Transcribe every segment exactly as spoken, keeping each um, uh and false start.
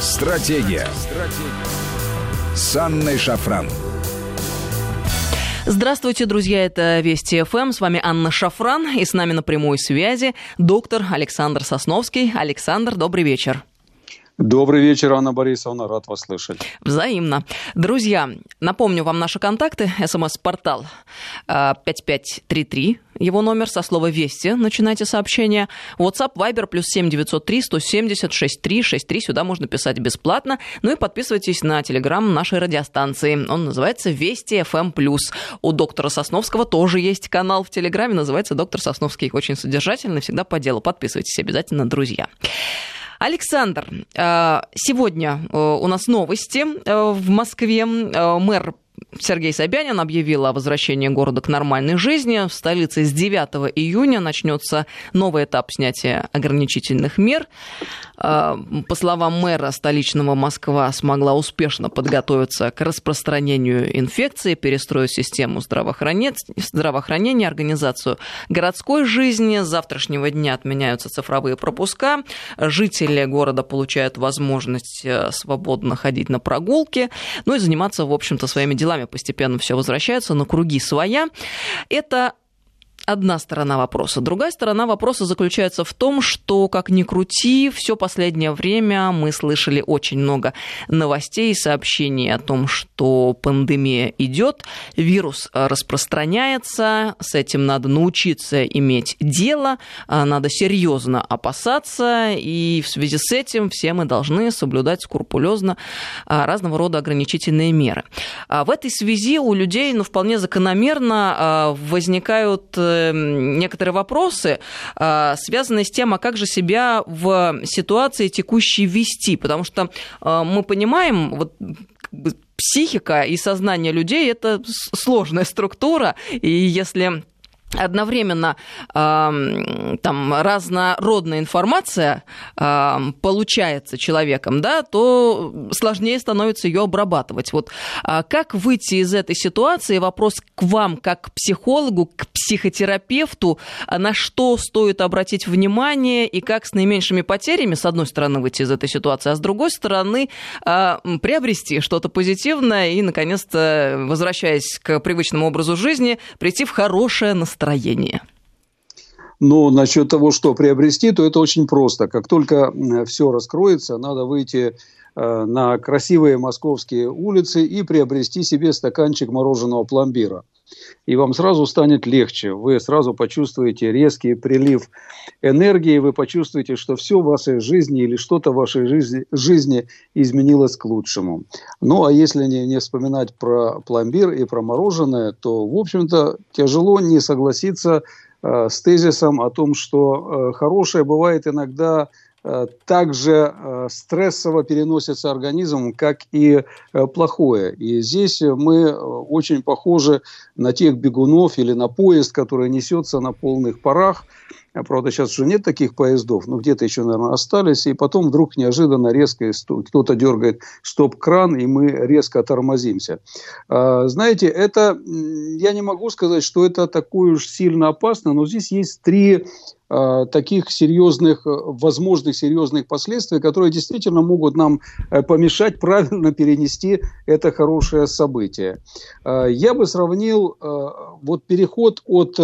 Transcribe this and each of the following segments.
Стратегия. С Анной Шафран. Здравствуйте, друзья, это Вести эф эм, с вами Анна Шафран, и с нами на прямой связи доктор Александр Сосновский. Александр, добрый вечер. Добрый вечер, Анна Борисовна, рад вас слышать. Взаимно. Друзья, напомню вам наши контакты. СМС-портал пять пять три три, его номер, со слова «Вести» начинайте сообщение. WhatsApp, Viber, плюс семь девятьсот три сто семьдесят шестьдесят три шестьдесят три, сюда можно писать бесплатно. Ну и подписывайтесь на телеграм нашей радиостанции, он называется «Вести эф эм+». У доктора Сосновского тоже есть канал в телеграме, называется «Доктор Сосновский». Очень содержательный, всегда по делу. Подписывайтесь обязательно, друзья. Александр, сегодня у нас новости в Москве. Мэр Сергей Собянин объявил о возвращении города к нормальной жизни. В столице с девятого июня начнется новый этап снятия ограничительных мер. По словам мэра столичного, Москва смогла успешно подготовиться к распространению инфекции, перестроить систему здравоохранения, здравоохранения, организацию городской жизни. С завтрашнего дня отменяются цифровые пропуска. Жители города получают возможность свободно ходить на прогулки, ну и заниматься, в общем-то, своими делами. Постепенно все возвращается на круги своя. Это одна сторона вопроса. Другая сторона вопроса заключается в том, что, как ни крути, все последнее время мы слышали очень много новостей и сообщений о том, что пандемия идет, вирус распространяется, с этим надо научиться иметь дело, надо серьезно опасаться, и в связи с этим все мы должны соблюдать скрупулезно разного рода ограничительные меры. В этой связи у людей, ну, вполне закономерно возникают некоторые вопросы, связанные с тем, а как же себя в ситуации текущей вести, потому что мы понимаем, вот, как бы, психика и сознание людей – это сложная структура, и если одновременно э, там разнородная информация э, получается человеком, да, то сложнее становится ее обрабатывать. Вот э, как выйти из этой ситуации? Вопрос к вам, как к психологу, к психотерапевту, на что стоит обратить внимание и как с наименьшими потерями, с одной стороны, выйти из этой ситуации, а с другой стороны, э, приобрести что-то позитивное и, наконец-то, возвращаясь к привычному образу жизни, прийти в хорошее настроение. Настроение. Ну, насчет того, что приобрести, то это очень просто. Как только все раскроется, надо выйти э, на красивые московские улицы и приобрести себе стаканчик мороженого пломбира. И вам сразу станет легче. Вы сразу почувствуете резкий прилив энергии, вы почувствуете, что все в вашей жизни или что-то в вашей жизни, жизни изменилось к лучшему. Ну, а если не, не вспоминать про пломбир и про мороженое, то, в общем-то, тяжело не согласиться э, с тезисом о том, что э, хорошее бывает иногда э, так же э, стрессово переносится организм, как и э, плохое. И здесь мы очень похожи на тех бегунов или на поезд, который несется на полных парах. Правда, сейчас уже нет таких поездов, но где-то еще, наверное, остались. И потом вдруг неожиданно резко кто-то дергает стоп-кран, и мы резко тормозимся. Знаете, это, я не могу сказать, что это такое уж сильно опасно, но здесь есть три таких серьезных, возможных серьезных последствий, которые действительно могут нам помешать правильно перенести это хорошее событие. Я бы сравнил вот переход от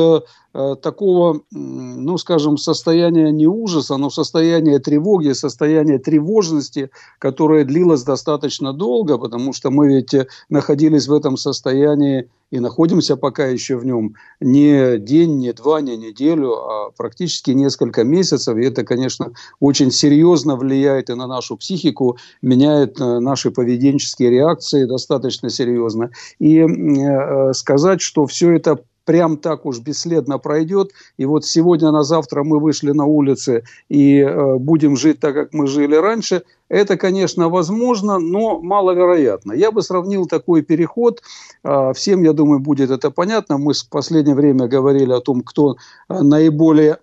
такого, ну, скажем, состояния не ужаса, но состояния тревоги, состояния тревожности, которое длилось достаточно долго, потому что мы ведь находились в этом состоянии и находимся пока еще в нем не день, не два, не неделю, а практически несколько месяцев. И это, конечно, очень серьезно влияет и на нашу психику, меняет наши поведенческие реакции достаточно серьезно. И э, сказать, что все это прям так уж бесследно пройдет, и вот сегодня на завтра мы вышли на улицы и э, будем жить так, как мы жили раньше, это, конечно, возможно, но маловероятно. Я бы сравнил такой переход, э, всем, я думаю, будет это понятно, мы в последнее время говорили о том, кто наиболее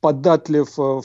податлив в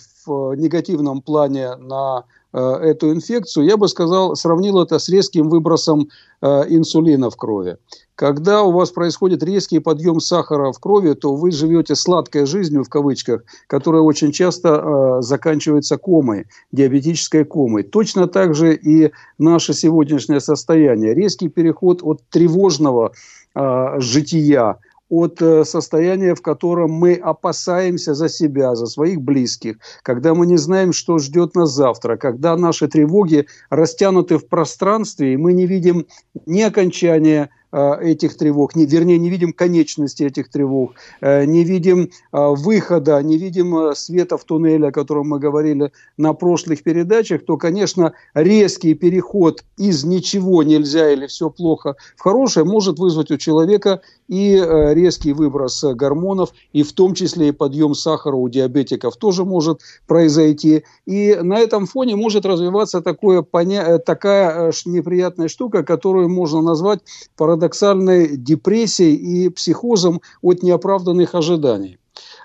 негативном плане на эту инфекцию, я бы сказал, сравнил это с резким выбросом инсулина в крови. Когда у вас происходит резкий подъем сахара в крови, то вы живете сладкой жизнью, в кавычках, которая очень часто э, заканчивается комой, диабетической комой. Точно так же и наше сегодняшнее состояние. Резкий переход от тревожного э, жития, от состояния, в котором мы опасаемся за себя, за своих близких, когда мы не знаем, что ждет нас завтра, когда наши тревоги растянуты в пространстве, и мы не видим ни окончания этих тревог, не, вернее, не видим конечности этих тревог, не видим выхода, не видим света в туннеле, о котором мы говорили на прошлых передачах, то, конечно, резкий переход из ничего нельзя или все плохо в хорошее может вызвать у человека и резкий выброс гормонов, и в том числе и подъем сахара у диабетиков тоже может произойти. И на этом фоне может развиваться такое, такая неприятная штука, которую можно назвать парадоксальной парадоксальной депрессией и психозом от неоправданных ожиданий.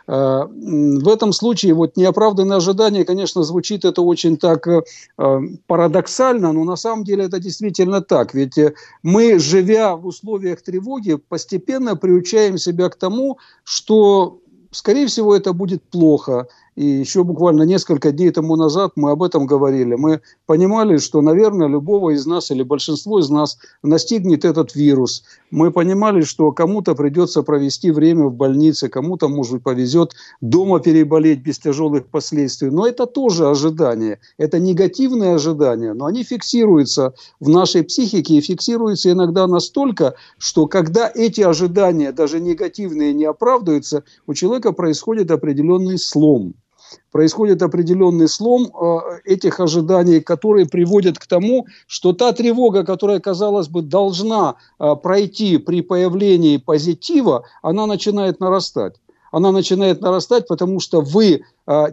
В этом случае вот неоправданные ожидания, конечно, звучит это очень так парадоксально, но на самом деле это действительно так. Ведь мы, живя в условиях тревоги, постепенно приучаем себя к тому, что, скорее всего, это будет плохо. И еще буквально несколько дней тому назад мы об этом говорили. Мы понимали, что, наверное, любого из нас или большинство из нас настигнет этот вирус. Мы понимали, что кому-то придется провести время в больнице, кому-то, может быть, повезет дома переболеть без тяжелых последствий. Но это тоже ожидание. Это негативные ожидания, но они фиксируются в нашей психике и фиксируются иногда настолько, что когда эти ожидания, даже негативные, не оправдываются, у человека происходит определенный слом. Происходит определенный слом этих ожиданий, которые приводят к тому, что та тревога, которая, казалось бы, должна пройти при появлении позитива, она начинает нарастать. Она начинает нарастать, потому что вы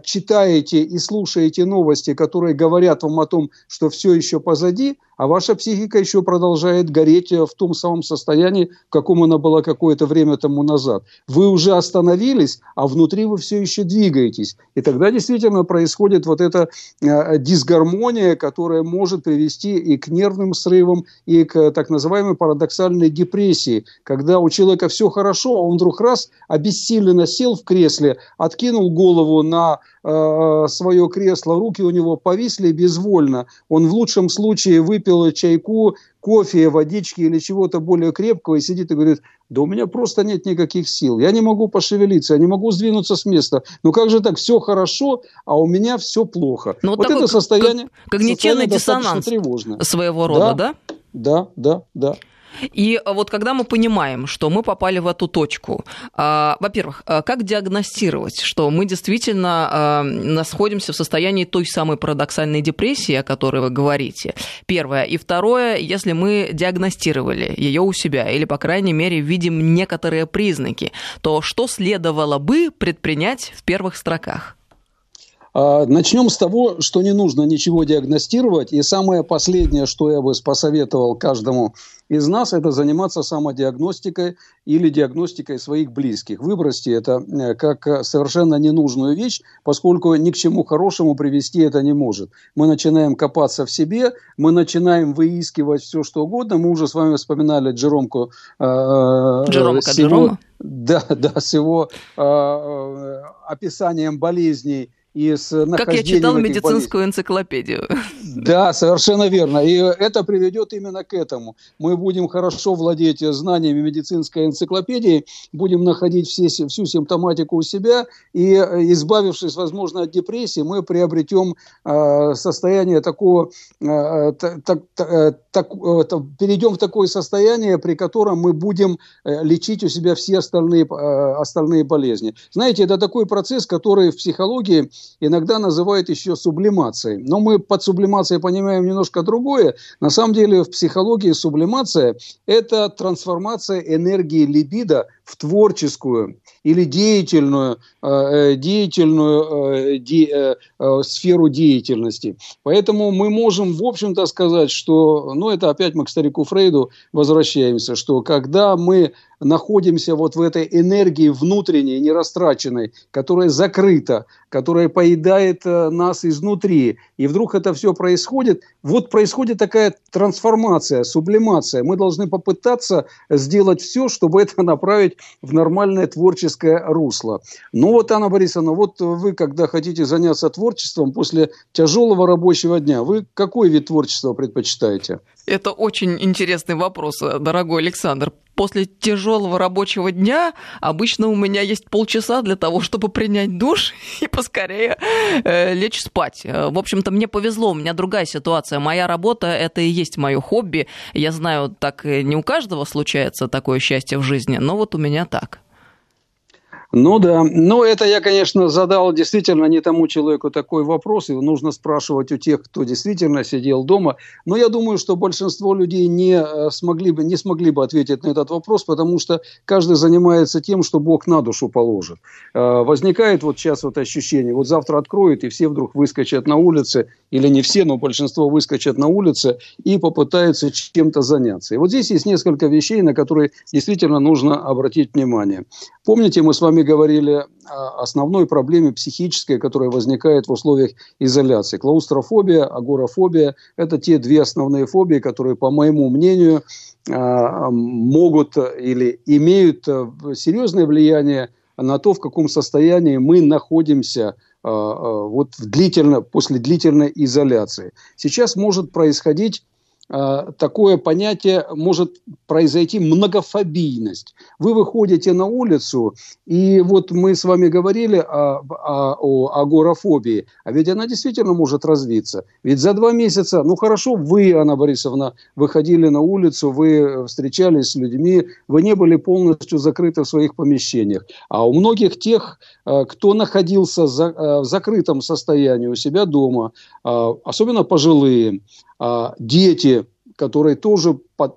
читаете и слушаете новости, которые говорят вам о том, что все еще позади, а ваша психика еще продолжает гореть в том самом состоянии, в каком она была какое-то время тому назад. Вы уже остановились, а внутри вы все еще двигаетесь. И тогда действительно происходит вот эта дисгармония, которая может привести и к нервным срывам, и к так называемой парадоксальной депрессии, когда у человека все хорошо, а он вдруг раз обессиленно сел в кресле, откинул голову на свое кресло, руки у него повисли безвольно. Он в лучшем случае выпил чайку, кофе, водички или чего-то более крепкого и сидит и говорит: да у меня просто нет никаких сил, я не могу пошевелиться, я не могу сдвинуться с места. Ну как же так, все хорошо, а у меня все плохо. Но вот это состояние, когнитивный диссонанс своего рода, да? Да, да, да. да. И вот когда мы понимаем, что мы попали в эту точку, во-первых, как диагностировать, что мы действительно находимся в состоянии той самой парадоксальной депрессии, о которой вы говорите, первое. И второе, если мы диагностировали ее у себя или, по крайней мере, видим некоторые признаки, то что следовало бы предпринять в первых строках? Начнем с того, что не нужно ничего диагностировать. И самое последнее, что я бы посоветовал каждому из нас, это заниматься самодиагностикой или диагностикой своих близких. Выбросьте это как совершенно ненужную вещь, поскольку ни к чему хорошему привести это не может. Мы начинаем копаться в себе, мы начинаем выискивать все, что угодно. Мы уже с вами вспоминали Джеромку. Э, Джерома Джерома. Да, да, с его э, описанием болезней. И с как я читал медицинскую болезней. Энциклопедию. Да, совершенно верно. И это приведет именно к этому. Мы будем хорошо владеть знаниями медицинской энциклопедии, будем находить все, всю симптоматику у себя, и, избавившись, возможно, от депрессии, мы приобретем э, состояние такого... Э, так, так, так, э, перейдем в такое состояние, при котором мы будем лечить у себя все остальные, э, остальные болезни. Знаете, это такой процесс, который в психологии иногда называют еще сублимацией. Но мы под сублимацией понимаем немножко другое. На самом деле в психологии сублимация – это трансформация энергии либидо в в творческую или деятельную, э, деятельную э, де, э, сферу деятельности. Поэтому мы можем, в общем-то, сказать, что, ну, это опять мы к старику Фрейду возвращаемся, что когда мы находимся вот в этой энергии внутренней, нерастраченной, которая закрыта, которая поедает нас изнутри, и вдруг это все происходит, вот происходит такая трансформация, сублимация. Мы должны попытаться сделать все, чтобы это направить в нормальное творческое русло. Ну вот, Анна Борисовна, вот вы, когда хотите заняться творчеством после тяжелого рабочего дня, вы какой вид творчества предпочитаете? Это очень интересный вопрос, дорогой Александр. После тяжелого рабочего дня обычно у меня есть полчаса для того, чтобы принять душ и поскорее э, лечь спать. В общем-то, мне повезло, у меня другая ситуация. Моя работа – это и есть мое хобби. Я знаю, так не у каждого случается такое счастье в жизни, но вот у меня так. Ну да, ну это я, конечно, задал действительно не тому человеку такой вопрос, и нужно спрашивать у тех, кто действительно сидел дома, но я думаю, что большинство людей не смогли бы, не смогли бы ответить на этот вопрос, потому что каждый занимается тем, что Бог на душу положит. Возникает вот сейчас вот ощущение, вот завтра откроют, и все вдруг выскочат на улице, или не все, но большинство выскочат на улице и попытаются чем-то заняться. И вот здесь есть несколько вещей, на которые действительно нужно обратить внимание. Помните, мы с вами говорили о основной проблеме психической, которая возникает в условиях изоляции. Клаустрофобия, агорафобия – это те две основные фобии, которые, по моему мнению, могут или имеют серьезное влияние на то, в каком состоянии мы находимся вот длительно, после длительной изоляции. Сейчас может происходить такое понятие, может произойти многофобийность. Вы выходите на улицу, и вот мы с вами говорили о, о, о агорафобии, а ведь она действительно может развиться. Ведь за два месяца, ну хорошо, вы, Анна Борисовна, выходили на улицу, вы встречались с людьми, вы не были полностью закрыты в своих помещениях. А у многих тех, кто находился в закрытом состоянии у себя дома, особенно пожилые, дети, которые тоже под,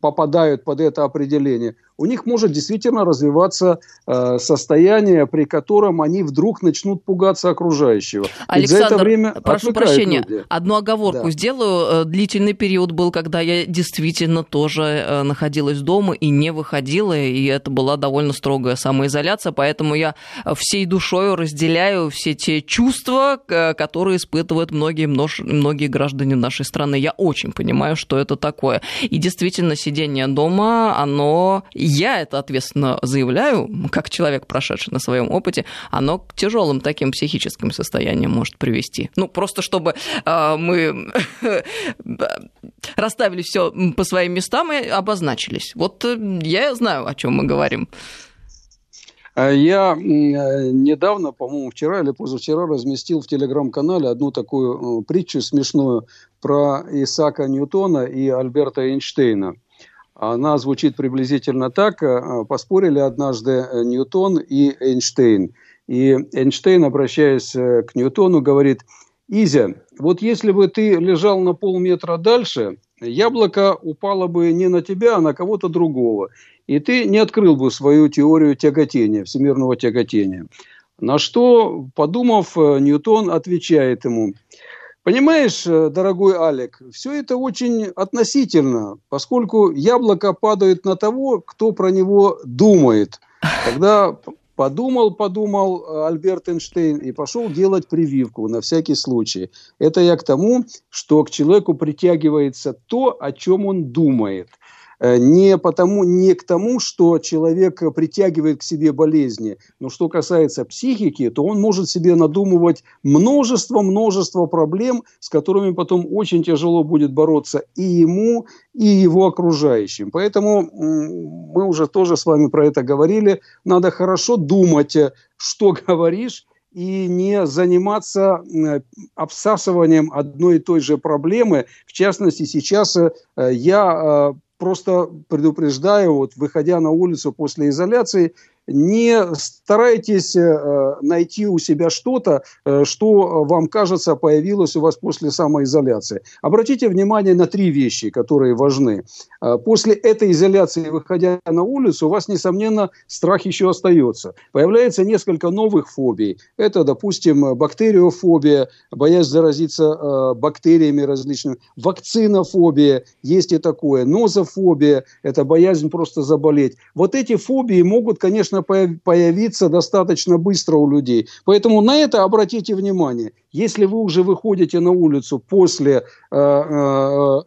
попадают под это определение, у них может действительно развиваться э, состояние, при котором они вдруг начнут пугаться окружающего. Александр, за это время прошу прощения, люди. Одну оговорку да. сделаю. Длительный период был, когда я действительно тоже находилась дома и не выходила, и это была довольно строгая самоизоляция, поэтому я всей душой разделяю все те чувства, которые испытывают многие, многие граждане нашей страны. Я очень понимаю, что это такое. И действительно, сидение дома, оно... Я это ответственно заявляю, как человек, прошедший на своем опыте, оно к тяжелым таким психическим состояниям может привести. Ну, просто чтобы э, мы расставили все по своим местам и обозначились. Вот э, я знаю, о чем мы говорим. Я недавно, по-моему, вчера или позавчера разместил в телеграм-канале одну такую притчу смешную про Исаака Ньютона и Альберта Эйнштейна. Она звучит приблизительно так. Поспорили однажды Ньютон и Эйнштейн. И Эйнштейн, обращаясь к Ньютону, говорит: «Изя, вот если бы ты лежал на полметра дальше, яблоко упало бы не на тебя, а на кого-то другого, и ты не открыл бы свою теорию тяготения, всемирного тяготения». На что, подумав, Ньютон отвечает ему: «Понимаешь, дорогой Алек, все это очень относительно, поскольку яблоко падает на того, кто про него думает». Тогда подумал, подумал Альберт Эйнштейн и пошел делать прививку на всякий случай. Это я к тому, что к человеку притягивается то, о чем он думает. Не, потому, не к тому, что человек притягивает к себе болезни, но что касается психики, то он может себе надумывать множество-множество проблем, с которыми потом очень тяжело будет бороться и ему, и его окружающим. Поэтому мы уже тоже с вами про это говорили. Надо хорошо думать, что говоришь, и не заниматься обсасыванием одной и той же проблемы. В частности, сейчас я... Просто предупреждаю, вот, выходя на улицу после изоляции, не старайтесь найти у себя что-то, что вам кажется появилось у вас после самоизоляции. Обратите внимание на три вещи, которые важны. После этой изоляции, выходя на улицу, у вас, несомненно, страх еще остается. Появляется несколько новых фобий. Это, допустим, бактериофобия, боязнь заразиться бактериями различными, вакцинофобия, есть и такое, нозофобия, это боязнь просто заболеть. Вот эти фобии могут, конечно, появиться достаточно быстро у людей. Поэтому на это обратите внимание. Если вы уже выходите на улицу после э, э,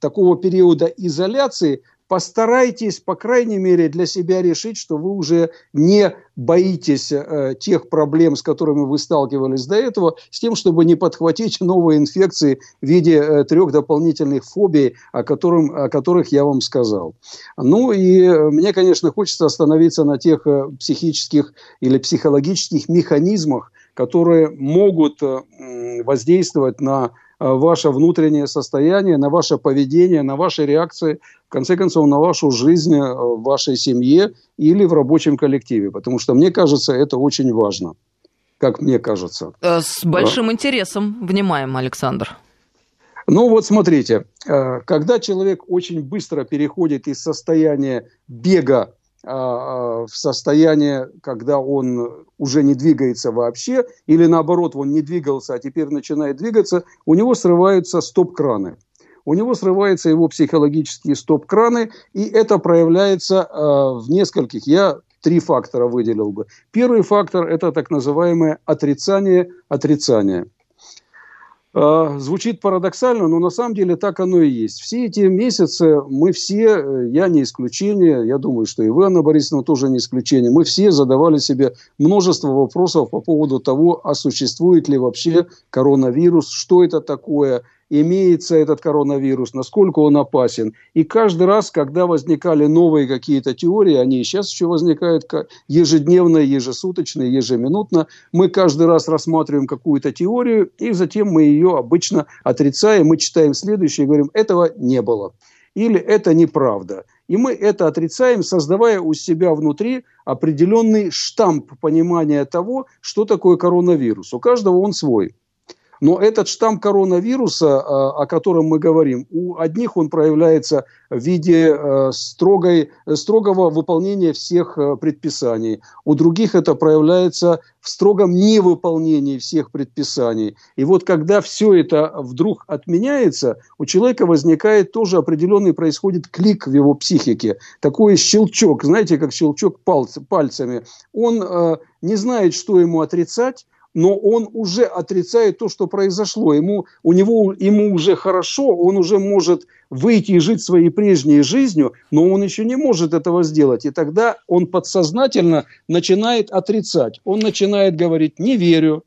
такого периода изоляции, постарайтесь, по крайней мере, для себя решить, что вы уже не боитесь э, тех проблем, с которыми вы сталкивались до этого, с тем, чтобы не подхватить новые инфекции в виде э, трех дополнительных фобий, о, которым, о которых я вам сказал. Ну и мне, конечно, хочется остановиться на тех э, психических или психологических механизмах, которые могут э, воздействовать на ваше внутреннее состояние, на ваше поведение, на ваши реакции, в конце концов, на вашу жизнь в вашей семье или в рабочем коллективе. Потому что, мне кажется, это очень важно. Как мне кажется. С большим да. интересом внимаем, Александр. Ну вот смотрите, когда человек очень быстро переходит из состояния бега в состояние, когда он уже не двигается вообще, или наоборот, он не двигался, а теперь начинает двигаться, у него срываются стоп-краны. У него срываются его психологические стоп-краны, и это проявляется э, в нескольких. Я три фактора выделил бы. Первый фактор – это так называемое отрицание отрицания. Звучит парадоксально, но на самом деле так оно и есть. Все эти месяцы мы все, я не исключение, я думаю, что и вы, Анна Борисовна, тоже не исключение, мы все задавали себе множество вопросов по поводу того, а существует ли вообще коронавирус, что это такое, имеется этот коронавирус, насколько он опасен. И каждый раз, когда возникали новые какие-то теории, они и сейчас еще возникают ежедневно, ежесуточно, ежеминутно, мы каждый раз рассматриваем какую-то теорию, и затем мы ее обычно отрицаем, мы читаем следующее и говорим, этого не было. Или это неправда. И мы это отрицаем, создавая у себя внутри определенный штамп понимания того, что такое коронавирус. У каждого он свой. Но этот штамм коронавируса, о котором мы говорим, у одних он проявляется в виде строгой, строгого выполнения всех предписаний. У других это проявляется в строгом невыполнении всех предписаний. И вот когда все это вдруг отменяется, у человека возникает тоже определенный, происходит клик в его психике. Такой щелчок, знаете, как щелчок пальцами. Он не знает, что ему отрицать. Но он уже отрицает то, что произошло. Ему, у него, ему уже хорошо, он уже может выйти и жить своей прежней жизнью, но он еще не может этого сделать. И тогда он подсознательно начинает отрицать. Он начинает говорить «не верю»,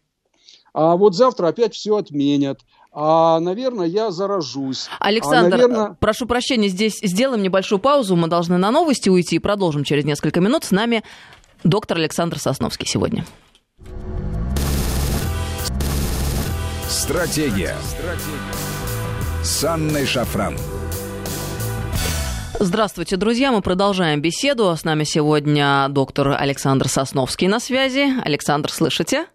а вот завтра опять все отменят. А, наверное, я заражусь. Александр, а, наверное... прошу прощения, здесь сделаем небольшую паузу. Мы должны на новости уйти и продолжим через несколько минут. С нами доктор Александр Сосновский сегодня. Стратегия. Стратегия с Анной Шафран. Здравствуйте, друзья. Мы продолжаем беседу. С нами сегодня доктор Александр Сосновский на связи. Александр, слышите?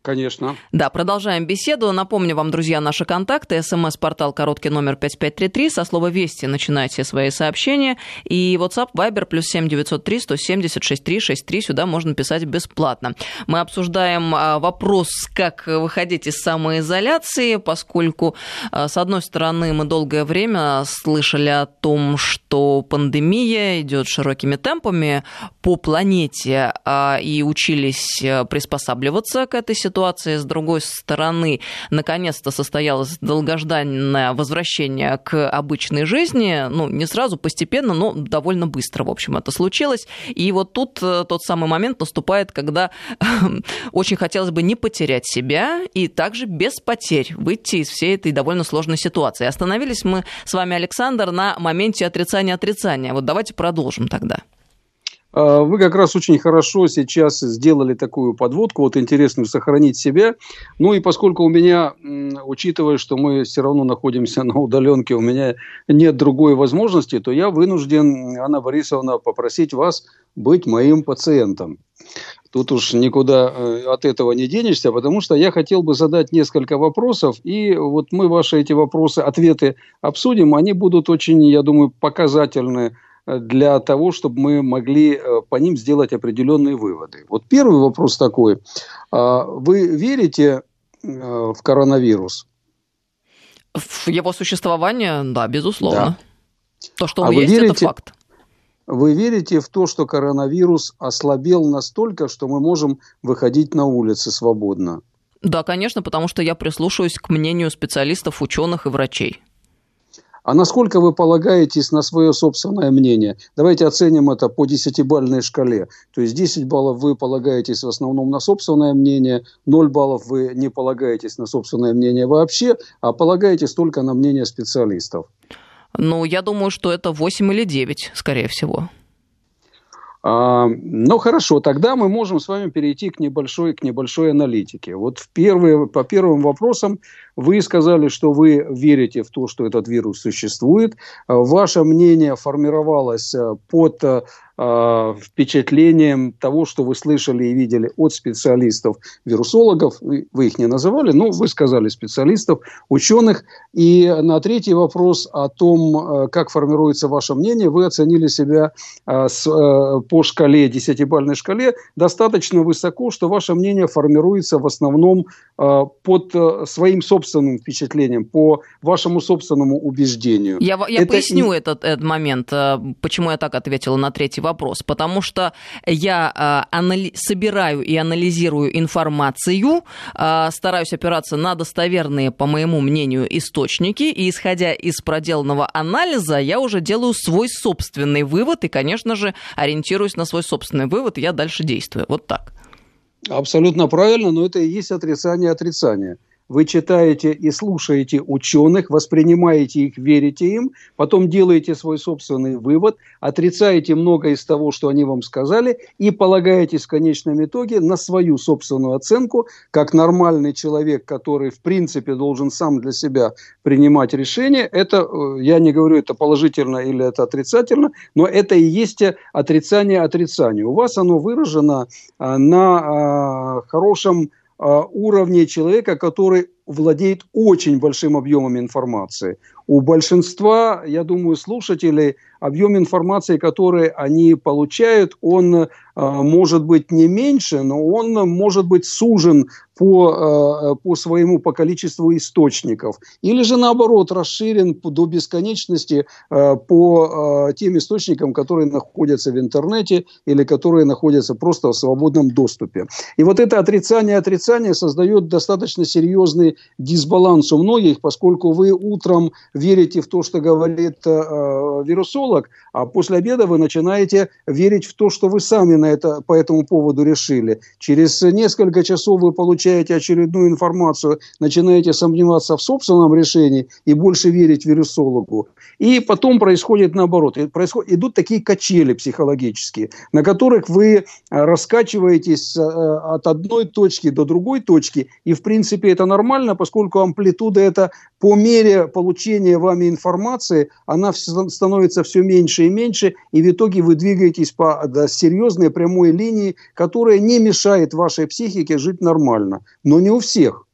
Конечно. Да, продолжаем беседу. Напомню вам, друзья, наши контакты. СМС-портал короткий номер пять пять три три. Со слова «Вести» начинайте свои сообщения. И WhatsApp, Viber, плюс семь девятьсот три сто семьдесят шестьдесят три шестьдесят три. Сюда можно писать бесплатно. Мы обсуждаем вопрос, как выходить из самоизоляции, поскольку, с одной стороны, мы долгое время слышали о том, что пандемия идет широкими темпами по планете, и учились приспосабливаться к этой ситуации. Ситуации. С другой стороны, наконец-то состоялось долгожданное возвращение к обычной жизни. Ну, не сразу, постепенно, но довольно быстро, в общем, это случилось. И вот тут тот самый момент наступает, когда очень хотелось бы не потерять себя и также без потерь выйти из всей этой довольно сложной ситуации. Остановились мы с вами, Александр, на моменте отрицания-отрицания. Вот давайте продолжим тогда. Вы как раз очень хорошо сейчас сделали такую подводку, вот интересную, сохранить себя. Ну и поскольку у меня, учитывая, что мы все равно находимся на удаленке, у меня нет другой возможности, то я вынужден, Анна Борисовна, попросить вас быть моим пациентом. Тут уж никуда от этого не денешься, потому что я хотел бы задать несколько вопросов, и вот мы ваши эти вопросы, ответы обсудим. Они будут очень, я думаю, показательны для того, чтобы мы могли по ним сделать определенные выводы. Вот первый вопрос такой. Вы верите в коронавирус? В его существование, да, безусловно. Да. То, что он а есть, верите... это факт. Вы верите в то, что коронавирус ослабел настолько, что мы можем выходить на улицы свободно? Да, конечно, потому что я прислушиваюсь к мнению специалистов, ученых и врачей. А насколько вы полагаетесь на свое собственное мнение? Давайте оценим это по десятибалльной шкале. То есть десять баллов вы полагаетесь в основном на собственное мнение, ноль баллов вы не полагаетесь на собственное мнение вообще, а полагаетесь только на мнение специалистов. Ну, я думаю, что это восемь или девять, скорее всего. А, ну, хорошо, тогда мы можем с вами перейти к небольшой, к небольшой аналитике. Вот в первые, по первым вопросам вы сказали, что вы верите в то, что этот вирус существует. Ваше мнение формировалось под а, впечатлением того, что вы слышали и видели от специалистов-вирусологов. Вы их не называли, но вы сказали специалистов, ученых. И на третий вопрос о том, как формируется ваше мнение, вы оценили себя а, с, а, по шкале, десятибалльной шкале, достаточно высоко, что ваше мнение формируется в основном а, под а, своим собственным впечатлением, по вашему собственному убеждению. Я, я это... поясню этот, этот момент, почему я так ответила на третий вопрос. Потому что я анали... собираю и анализирую информацию, стараюсь опираться на достоверные, по моему мнению, источники, и исходя из проделанного анализа, я уже делаю свой собственный вывод и, конечно же, ориентируюсь на свой собственный вывод, и я дальше действую. Вот так. Абсолютно правильно, но это и есть отрицание отрицания. Вы читаете и слушаете ученых, воспринимаете их, верите им, потом делаете свой собственный вывод, отрицаете многое из того, что они вам сказали, и полагаетесь в конечном итоге на свою собственную оценку, как нормальный человек, который, в принципе, должен сам для себя принимать решение. Это, я не говорю, это положительно или это отрицательно, но это и есть отрицание отрицания. У вас оно выражено на хорошем уровне человека, который владеет очень большим объемом информации. У большинства, я думаю, слушателей объем информации, который они получают, он э, может быть не меньше, но он может быть сужен по, э, по своему, по количеству источников. Или же наоборот расширен до бесконечности э, по э, тем источникам, которые находятся в интернете или которые находятся просто в свободном доступе. И вот это отрицание-отрицание создает достаточно серьезный дисбаланс у многих, поскольку вы утром верите в то, что говорит э, вирусолог, а после обеда вы начинаете верить в то, что вы сами на это, по этому поводу решили. Через несколько часов вы получаете очередную информацию, начинаете сомневаться в собственном решении и больше верить вирусологу. И потом происходит наоборот. И происход... Идут такие качели психологические, на которых вы раскачиваетесь э, от одной точки до другой точки, и в принципе это нормально, поскольку амплитуда эта по мере получения вами информации, она становится все меньше и меньше, и в итоге вы двигаетесь по серьезной прямой линии, которая не мешает вашей психике жить нормально. Но не у всех.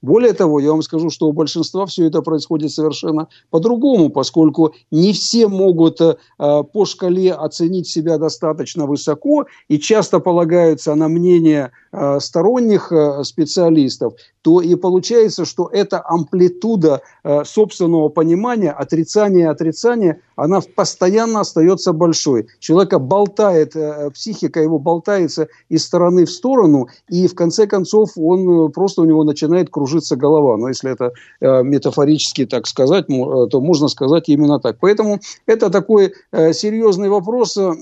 Более того, я вам скажу, что у большинства все это происходит совершенно по-другому, поскольку не все могут э, по шкале оценить себя достаточно высоко и часто полагаются на мнение э, сторонних э, специалистов, то и получается, что эта амплитуда э, собственного понимания, отрицания отрицания, она постоянно остается большой. Человека болтает, э, психика его болтается из стороны в сторону, и в конце концов он просто у него начинает кружиться голова. Но если это э, метафорически так сказать, м- то можно сказать именно так. Поэтому это такой э, серьезный вопрос. Э,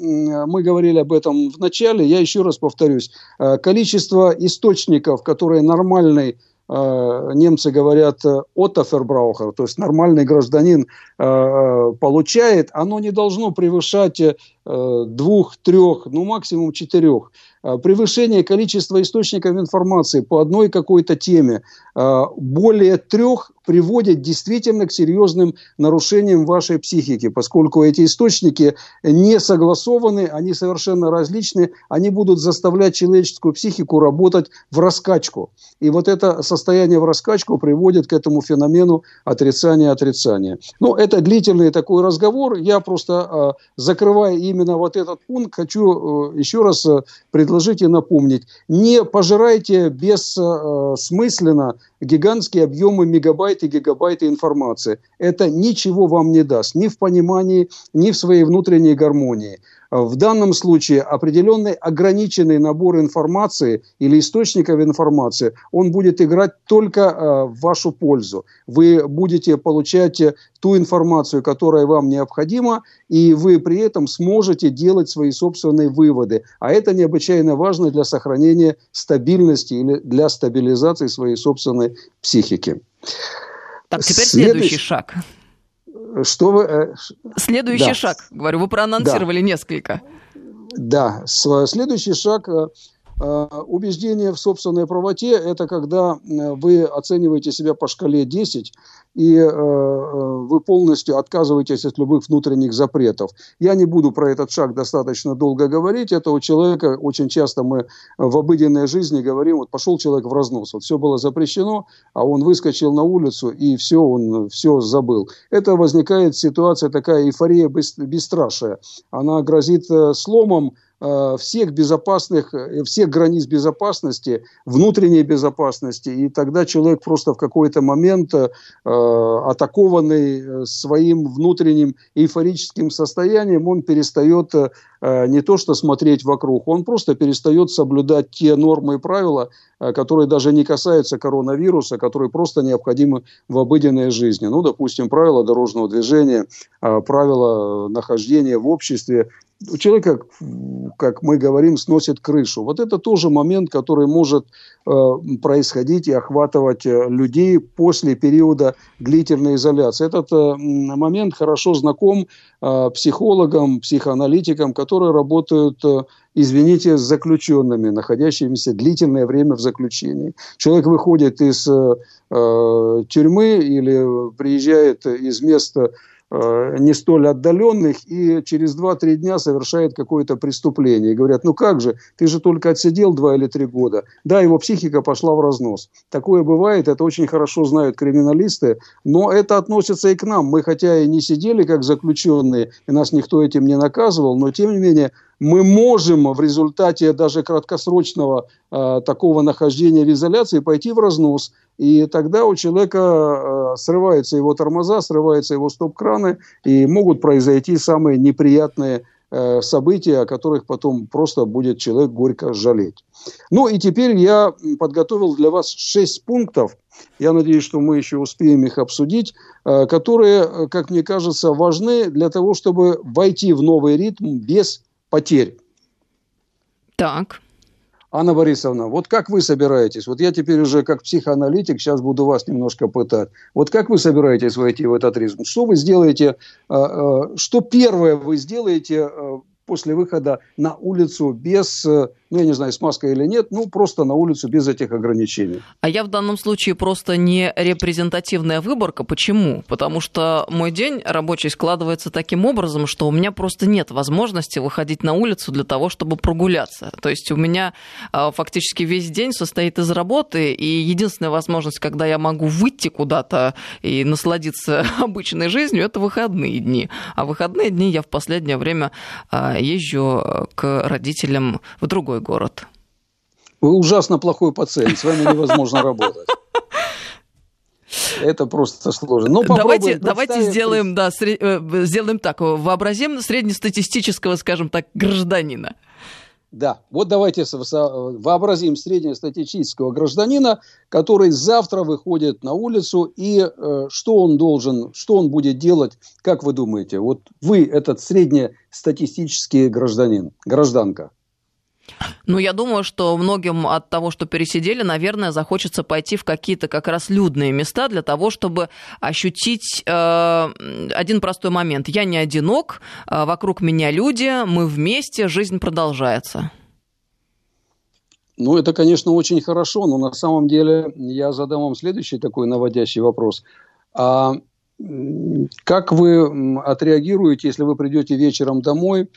мы говорили об этом в начале. Я еще раз повторюсь. Э, количество источников, которые нормальный, э, немцы говорят, Otto-Verbraucher, то есть нормальный гражданин э, получает, оно не должно превышать двух, трех, ну максимум четырех. Превышение количества источников информации по одной какой-то теме более трех приводит действительно к серьезным нарушениям вашей психики, поскольку эти источники не согласованы, они совершенно различны, они будут заставлять человеческую психику работать в раскачку. И вот это состояние в раскачку приводит к этому феномену отрицания-отрицания. Ну, это длительный такой разговор, я просто, закрывая именно вот этот пункт, хочу еще раз предложить и напомнить. Не пожирайте бессмысленно гигантские объемы мегабайт и гигабайты информации. Это ничего вам не даст. Ни в понимании, ни в своей внутренней гармонии. В данном случае определенный ограниченный набор информации или источников информации, он будет играть только в вашу пользу. Вы будете получать ту информацию, которая вам необходима, и вы при этом сможете делать свои собственные выводы. А это необычайно важно для сохранения стабильности или для стабилизации своей собственной психики. Так, теперь следующий, следующий шаг. Что вы... Следующий да. шаг, говорю, вы проанонсировали да. несколько. Да, следующий шаг – убеждение в собственной правоте. Это когда вы оцениваете себя по шкале десять, и э, вы полностью отказываетесь от любых внутренних запретов. Я не буду про этот шаг достаточно долго говорить. Это у человека, очень часто мы в обыденной жизни говорим, вот пошел человек в разнос, вот все было запрещено, а он выскочил на улицу, и все, он все забыл. Это возникает ситуация, такая эйфория бесстрашия. Она грозит сломом всех безопасных, всех границ безопасности, внутренней безопасности, и тогда человек просто в какой-то момент э, атакованный своим внутренним эйфорическим состоянием, он перестает э, не то что смотреть вокруг, он просто перестает соблюдать те нормы и правила, э, которые даже не касаются коронавируса, которые просто необходимы в обыденной жизни. Ну, допустим, правила дорожного движения, э, правила нахождения в обществе. У человека, как мы говорим, сносит крышу. Вот это тоже момент, который может э, происходить и охватывать людей после периода длительной изоляции. Этот э, момент хорошо знаком э, психологам, психоаналитикам, которые работают... Э, извините, с заключенными, находящимися длительное время в заключении. Человек выходит из э, тюрьмы или приезжает из места э, не столь отдаленных и через два-три дня совершает какое-то преступление. И говорят, ну как же, ты же только отсидел два или три года. Да, его психика пошла в разнос. Такое бывает, это очень хорошо знают криминалисты, но это относится и к нам. Мы хотя и не сидели как заключенные, и нас никто этим не наказывал, но тем не менее... мы можем в результате даже краткосрочного э, такого нахождения в изоляции пойти в разнос. И тогда у человека э, срываются его тормоза, срываются его стоп-краны, и могут произойти самые неприятные э, события, о которых потом просто будет человек горько жалеть. Ну и теперь я подготовил для вас шесть пунктов. Я надеюсь, что мы еще успеем их обсудить, э, которые, как мне кажется, важны для того, чтобы войти в новый ритм без потерь. Так. Анна Борисовна, вот как вы собираетесь, вот я теперь уже как психоаналитик, сейчас буду вас немножко пытать, вот как вы собираетесь войти в этот ритм? Что вы сделаете, что первое вы сделаете после выхода на улицу без, ну я не знаю, с маской или нет, ну просто на улицу без этих ограничений? А я в данном случае просто не репрезентативная выборка. Почему? Потому что мой день рабочий складывается таким образом, что у меня просто нет возможности выходить на улицу для того, чтобы прогуляться. То есть у меня фактически весь день состоит из работы, и единственная возможность, когда я могу выйти куда-то и насладиться обычной жизнью, это выходные дни. А выходные дни я в последнее время... езжу к родителям в другой город. Вы ужасно плохой пациент, с вами невозможно работать. Это просто сложно. Но давайте давайте сделаем, да, сре- сделаем так, вообразим среднестатистического, скажем так, гражданина. Да, вот давайте вообразим среднестатистического гражданина, который завтра выходит на улицу, и э, что он должен, что он будет делать, как вы думаете? Вот вы этот среднестатистический гражданин, гражданка. Ну, я думаю, что многим от того, что пересидели, наверное, захочется пойти в какие-то как раз людные места для того, чтобы ощутить э, один простой момент. Я не одинок, вокруг меня люди, мы вместе, жизнь продолжается. Ну, это, конечно, очень хорошо, но на самом деле я задам вам следующий такой наводящий вопрос. А как вы отреагируете, если вы придете вечером домой,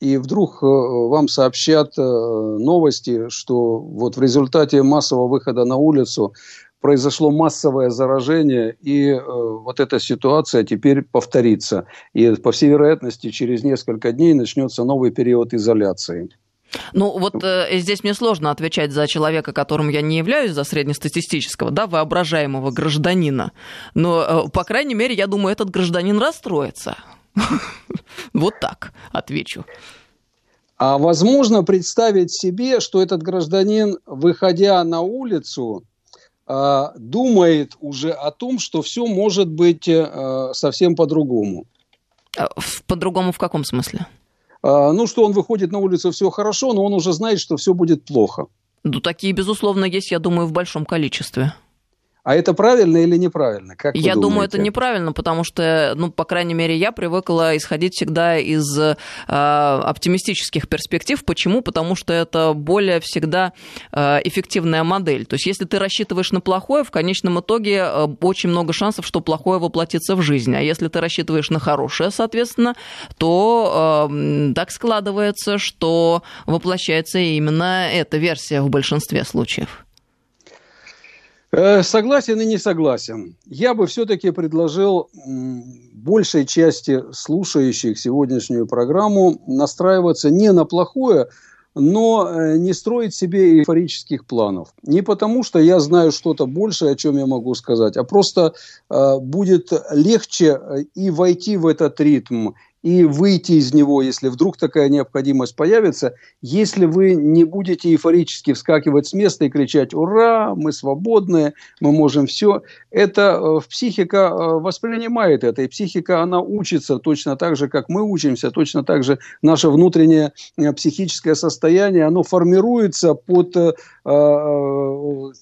и вдруг вам сообщат новости, что вот в результате массового выхода на улицу произошло массовое заражение, и вот эта ситуация теперь повторится. И, по всей вероятности, через несколько дней начнется новый период изоляции. Ну, вот э, здесь мне сложно отвечать за человека, которым я не являюсь, за среднестатистического, да, воображаемого гражданина. Но, э, по крайней мере, я думаю, этот гражданин расстроится. Вот так отвечу. А возможно представить себе, что этот гражданин, выходя на улицу, э, думает уже о том, что все может быть э, совсем по-другому. По-другому в каком смысле? Ну, что он выходит на улицу, все хорошо, но он уже знает, что все будет плохо. Ну, такие, безусловно, есть, я думаю, в большом количестве. А это правильно или неправильно? Как вы я думаете? Думаю, это неправильно, потому что, ну, по крайней мере, я привыкла исходить всегда из э, оптимистических перспектив. Почему? Потому что это более всегда э, эффективная модель. То есть, если ты рассчитываешь на плохое, в конечном итоге э, очень много шансов, что плохое воплотится в жизнь. А если ты рассчитываешь на хорошее, соответственно, то э, так складывается, что воплощается именно эта версия в большинстве случаев. Согласен и не согласен. Я бы все-таки предложил большей части слушающих сегодняшнюю программу настраиваться не на плохое, но не строить себе эйфорических планов. Не потому, что я знаю что-то большее, о чем я могу сказать, а просто будет легче и войти в этот ритм, и выйти из него, если вдруг такая необходимость появится, если вы не будете эйфорически вскакивать с места и кричать «Ура! Мы свободны! Мы можем все!» Это психика воспринимает это, и психика, она учится точно так же, как мы учимся, точно так же наше внутреннее психическое состояние, оно формируется под, э, в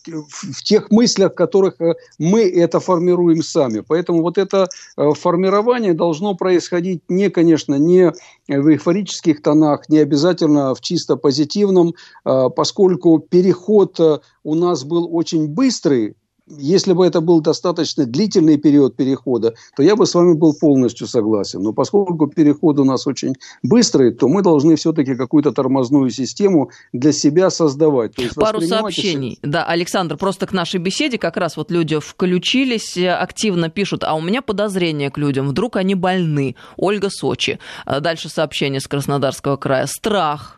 тех мыслях, в которых мы это формируем сами. Поэтому вот это формирование должно происходить не конечно, не в эйфорических тонах, не обязательно в чисто позитивном, поскольку переход у нас был очень быстрый. Если бы это был достаточно длительный период перехода, то я бы с вами был полностью согласен. Но поскольку переход у нас очень быстрый, то мы должны все-таки какую-то тормозную систему для себя создавать. То есть пару сообщений. Да, Александр, просто к нашей беседе как раз вот люди включились, активно пишут, а у меня подозрения к людям, вдруг они больны. Ольга, Сочи. Дальше сообщение с Краснодарского края. Страх.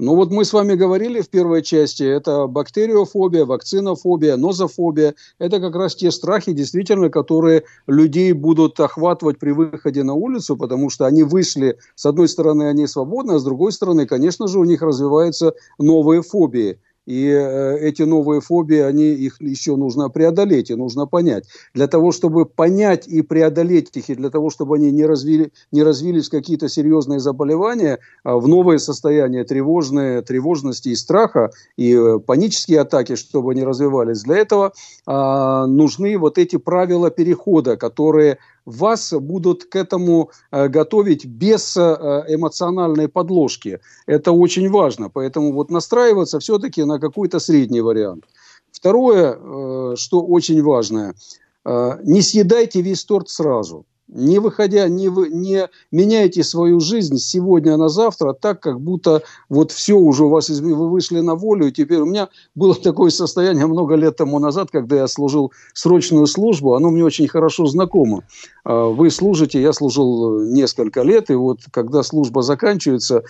Ну вот мы с вами говорили в первой части, это бактериофобия, вакцинофобия, нозофобия. Это как раз те страхи, действительно, которые людей будут охватывать при выходе на улицу, потому что они вышли, с одной стороны, они свободны, а с другой стороны, конечно же, у них развиваются новые фобии. И эти новые фобии, они, их еще нужно преодолеть и нужно понять. Для того, чтобы понять и преодолеть их, и для того, чтобы они не, развили, не развились какие-то серьезные заболевания, в новые состояния тревожные, тревожности и страха, и панические атаки, чтобы они развивались, для этого нужны вот эти правила перехода, которые вас будут к этому готовить без эмоциональной подложки. Это очень важно. Поэтому вот настраиваться все-таки на какой-то средний вариант. Второе, что очень важное. Не съедайте весь торт сразу. Не выходя, не, вы, не меняйте свою жизнь с сегодня на завтра так, как будто вот все уже у вас, вы вышли на волю, и теперь у меня было такое состояние много лет тому назад, когда я служил срочную службу, оно мне очень хорошо знакомо. Вы служите, я служил несколько лет, и вот когда служба заканчивается,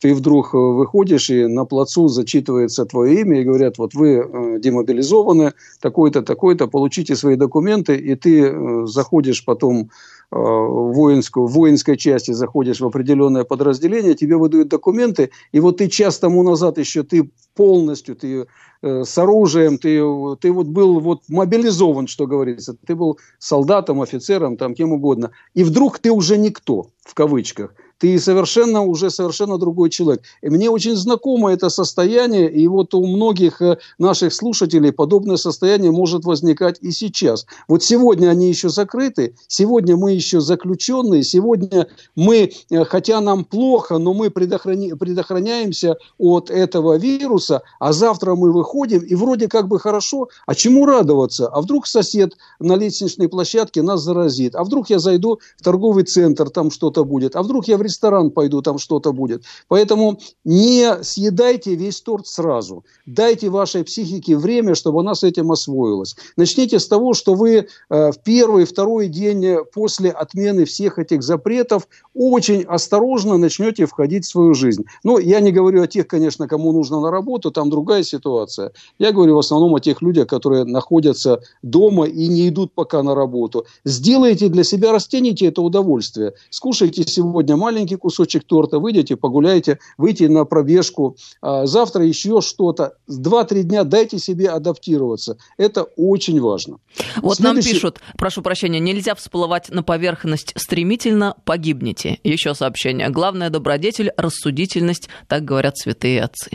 ты вдруг выходишь, и на плацу зачитывается твое имя, и говорят, вот вы демобилизованы, такой-то, такой-то, получите свои документы, и ты заходишь потом в воинскую, в воинской части, заходишь в определенное подразделение, тебе выдают документы, и вот ты час тому назад еще ты полностью, ты с оружием, ты, ты вот был вот мобилизован, что говорится, ты был солдатом, офицером, там, кем угодно, и вдруг ты уже никто, в кавычках. ты совершенно уже совершенно другой человек. И мне очень знакомо это состояние, и вот у многих наших слушателей подобное состояние может возникать и сейчас. Вот сегодня они еще закрыты, сегодня мы еще заключенные, сегодня мы, хотя нам плохо, но мы предохрани- предохраняемся от этого вируса, а завтра мы выходим, и вроде как бы хорошо, а чему радоваться? А вдруг сосед на лестничной площадке нас заразит, а вдруг я зайду в торговый центр, там что-то будет, а вдруг я в ресторан пойду, там что-то будет. Поэтому не съедайте весь торт сразу, дайте вашей психике время, чтобы она с этим освоилась. Начните с того, что вы в первый, второй день после отмены всех этих запретов очень осторожно начнете входить в свою жизнь. Но я не говорю о тех, конечно, кому нужно на работу, там другая ситуация. Я говорю в основном о тех людях, которые находятся дома и не идут пока на работу. Сделайте для себя, растяните это удовольствие. Скушайте сегодня маленький кусочек торта, выйдите, погуляйте, выйти на пробежку. А завтра еще что-то. Два-три дня дайте себе адаптироваться. Это очень важно. Вот Следующий... нам пишут, прошу прощения, нельзя всплывать на поверхность стремительно, погибнете. Еще сообщение. Главное добродетель, рассудительность, так говорят святые отцы.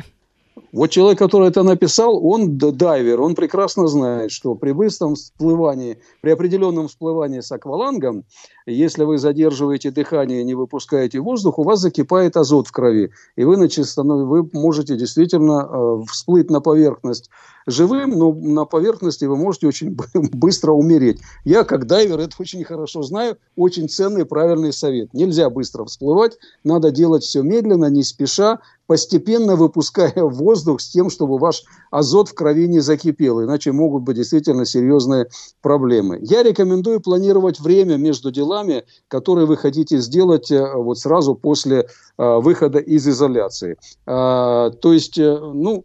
Вот человек, который это написал, он дайвер, он прекрасно знает, что при быстром всплывании, при определенном всплывании с аквалангом, если вы задерживаете дыхание и не выпускаете воздух, у вас закипает азот в крови, и вы, вы можете действительно всплыть на поверхность живым, но на поверхности вы можете очень быстро умереть. Я, как дайвер, это очень хорошо знаю, очень ценный правильный совет. Нельзя быстро всплывать, надо делать все медленно, не спеша, постепенно выпуская воздух с тем, чтобы ваш азот в крови не закипел, иначе могут быть действительно серьезные проблемы. Я рекомендую планировать время между делами, которые вы хотите сделать вот сразу после выхода из изоляции. То есть, ну,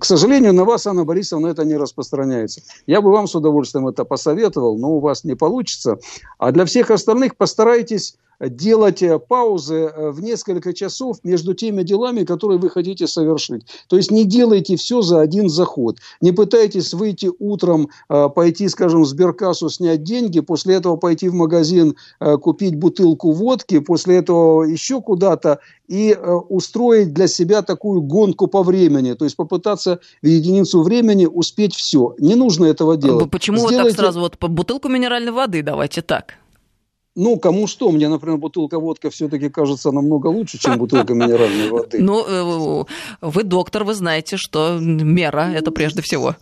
к сожалению, на вас, Анна Борисовна, это не распространяется. Я бы вам с удовольствием это посоветовал, но у вас не получится. А для всех остальных постарайтесь делать паузы в несколько часов между теми делами, которые вы хотите совершить. То есть не делайте все за один заход. Не пытайтесь выйти утром, пойти, скажем, в сберкассу, снять деньги, после этого пойти в магазин, купить бутылку водки, после этого еще куда-то и устроить для себя такую гонку по времени. То есть попытаться в единицу времени успеть все. Не нужно этого делать. Почему Сделайте... вы так сразу вот бутылку минеральной воды давайте так? Ну, кому что. Мне, например, бутылка водки все-таки кажется намного лучше, чем бутылка минеральной воды. Ну, вы доктор, вы знаете, что мера – это прежде всего.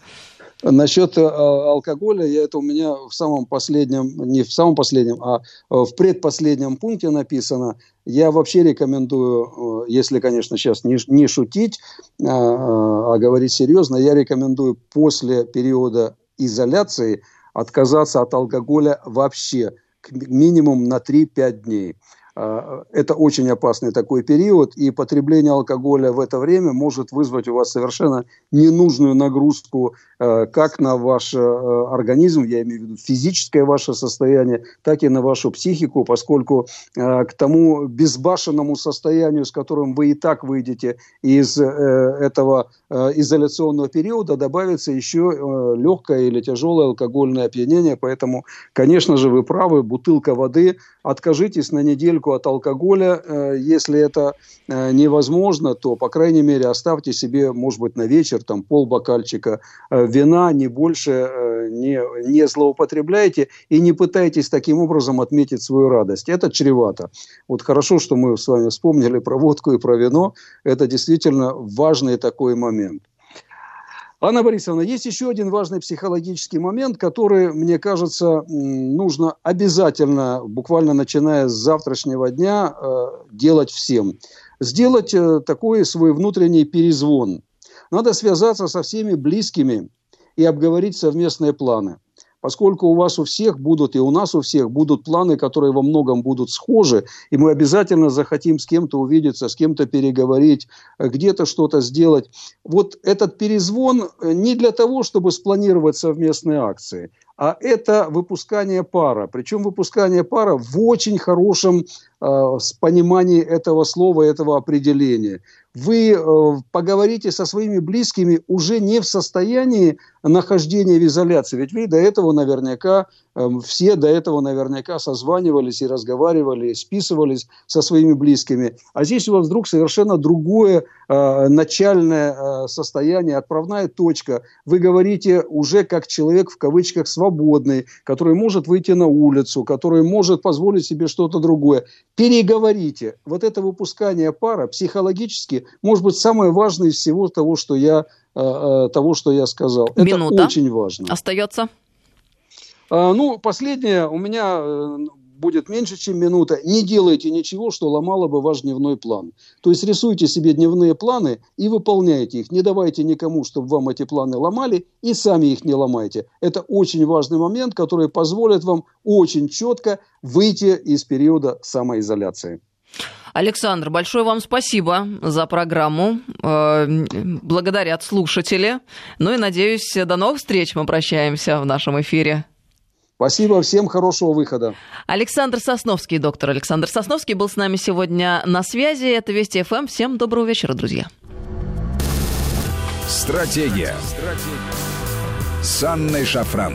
Насчет алкоголя, я это у меня в самом последнем, не в самом последнем, а в предпоследнем пункте написано. Я вообще рекомендую, если, конечно, сейчас не, не шутить, а говорить серьезно, я рекомендую после периода изоляции отказаться от алкоголя вообще. Минимум на три-пять дней. Это очень опасный такой период, и потребление алкоголя в это время может вызвать у вас совершенно ненужную нагрузку как на ваш организм, я имею в виду физическое ваше состояние, так и на вашу психику, поскольку к тому безбашенному состоянию, с которым вы и так выйдете из этого изоляционного периода, добавится еще легкое или тяжелое алкогольное опьянение. Поэтому, конечно же, вы правы, бутылка воды, откажитесь на недельку от алкоголя. Если это невозможно, то, по крайней мере, оставьте себе, может быть, на вечер там полбокальчика вина, не больше, не, не злоупотребляйте и не пытайтесь таким образом отметить свою радость. Это чревато. Вот хорошо, что мы с вами вспомнили про водку и про вино. Это действительно важный такой момент. Анна Борисовна, есть еще один важный психологический момент, который, мне кажется, нужно обязательно, буквально начиная с завтрашнего дня, делать всем. Сделать такой свой внутренний перезвон. Надо связаться со всеми близкими и обговорить совместные планы. Поскольку у вас у всех будут, и у нас у всех будут планы, которые во многом будут схожи, и мы обязательно захотим с кем-то увидеться, с кем-то переговорить, где-то что-то сделать. Вот этот перезвон не для того, чтобы спланировать совместные акции, а это выпускание пара. Причем выпускание пара в очень хорошем э, понимании этого слова, этого определения. Вы э, поговорите со своими близкими уже не в состоянии нахождения в изоляции. Ведь вы до этого наверняка, э, все до этого наверняка созванивались и разговаривали, списывались со своими близкими. А здесь у вас вдруг совершенно другое э, начальное э, состояние, отправная точка. Вы говорите уже как человек в кавычках свободный. свободный, который может выйти на улицу, который может позволить себе что-то другое. Переговорите. Вот это выпускание пара психологически может быть самое важное из всего того, что я, того, что я сказал. Минута. Это очень важно. Остается? Ну, последнее у меня... будет меньше, чем минута. Не делайте ничего, что ломало бы ваш дневной план. То есть рисуйте себе дневные планы и выполняйте их. Не давайте никому, чтобы вам эти планы ломали, и сами их не ломайте. Это очень важный момент, который позволит вам очень четко выйти из периода самоизоляции. Александр, большое вам спасибо за программу. Благодарят слушатели. Ну и, надеюсь, до новых встреч. Мы прощаемся в нашем эфире. Спасибо, всем хорошего выхода. Александр Сосновский, доктор Александр Сосновский, был с нами сегодня на связи. Это Вести эф эм. Всем доброго вечера, друзья. Стратегия. Стратегия. С Анной Шафран.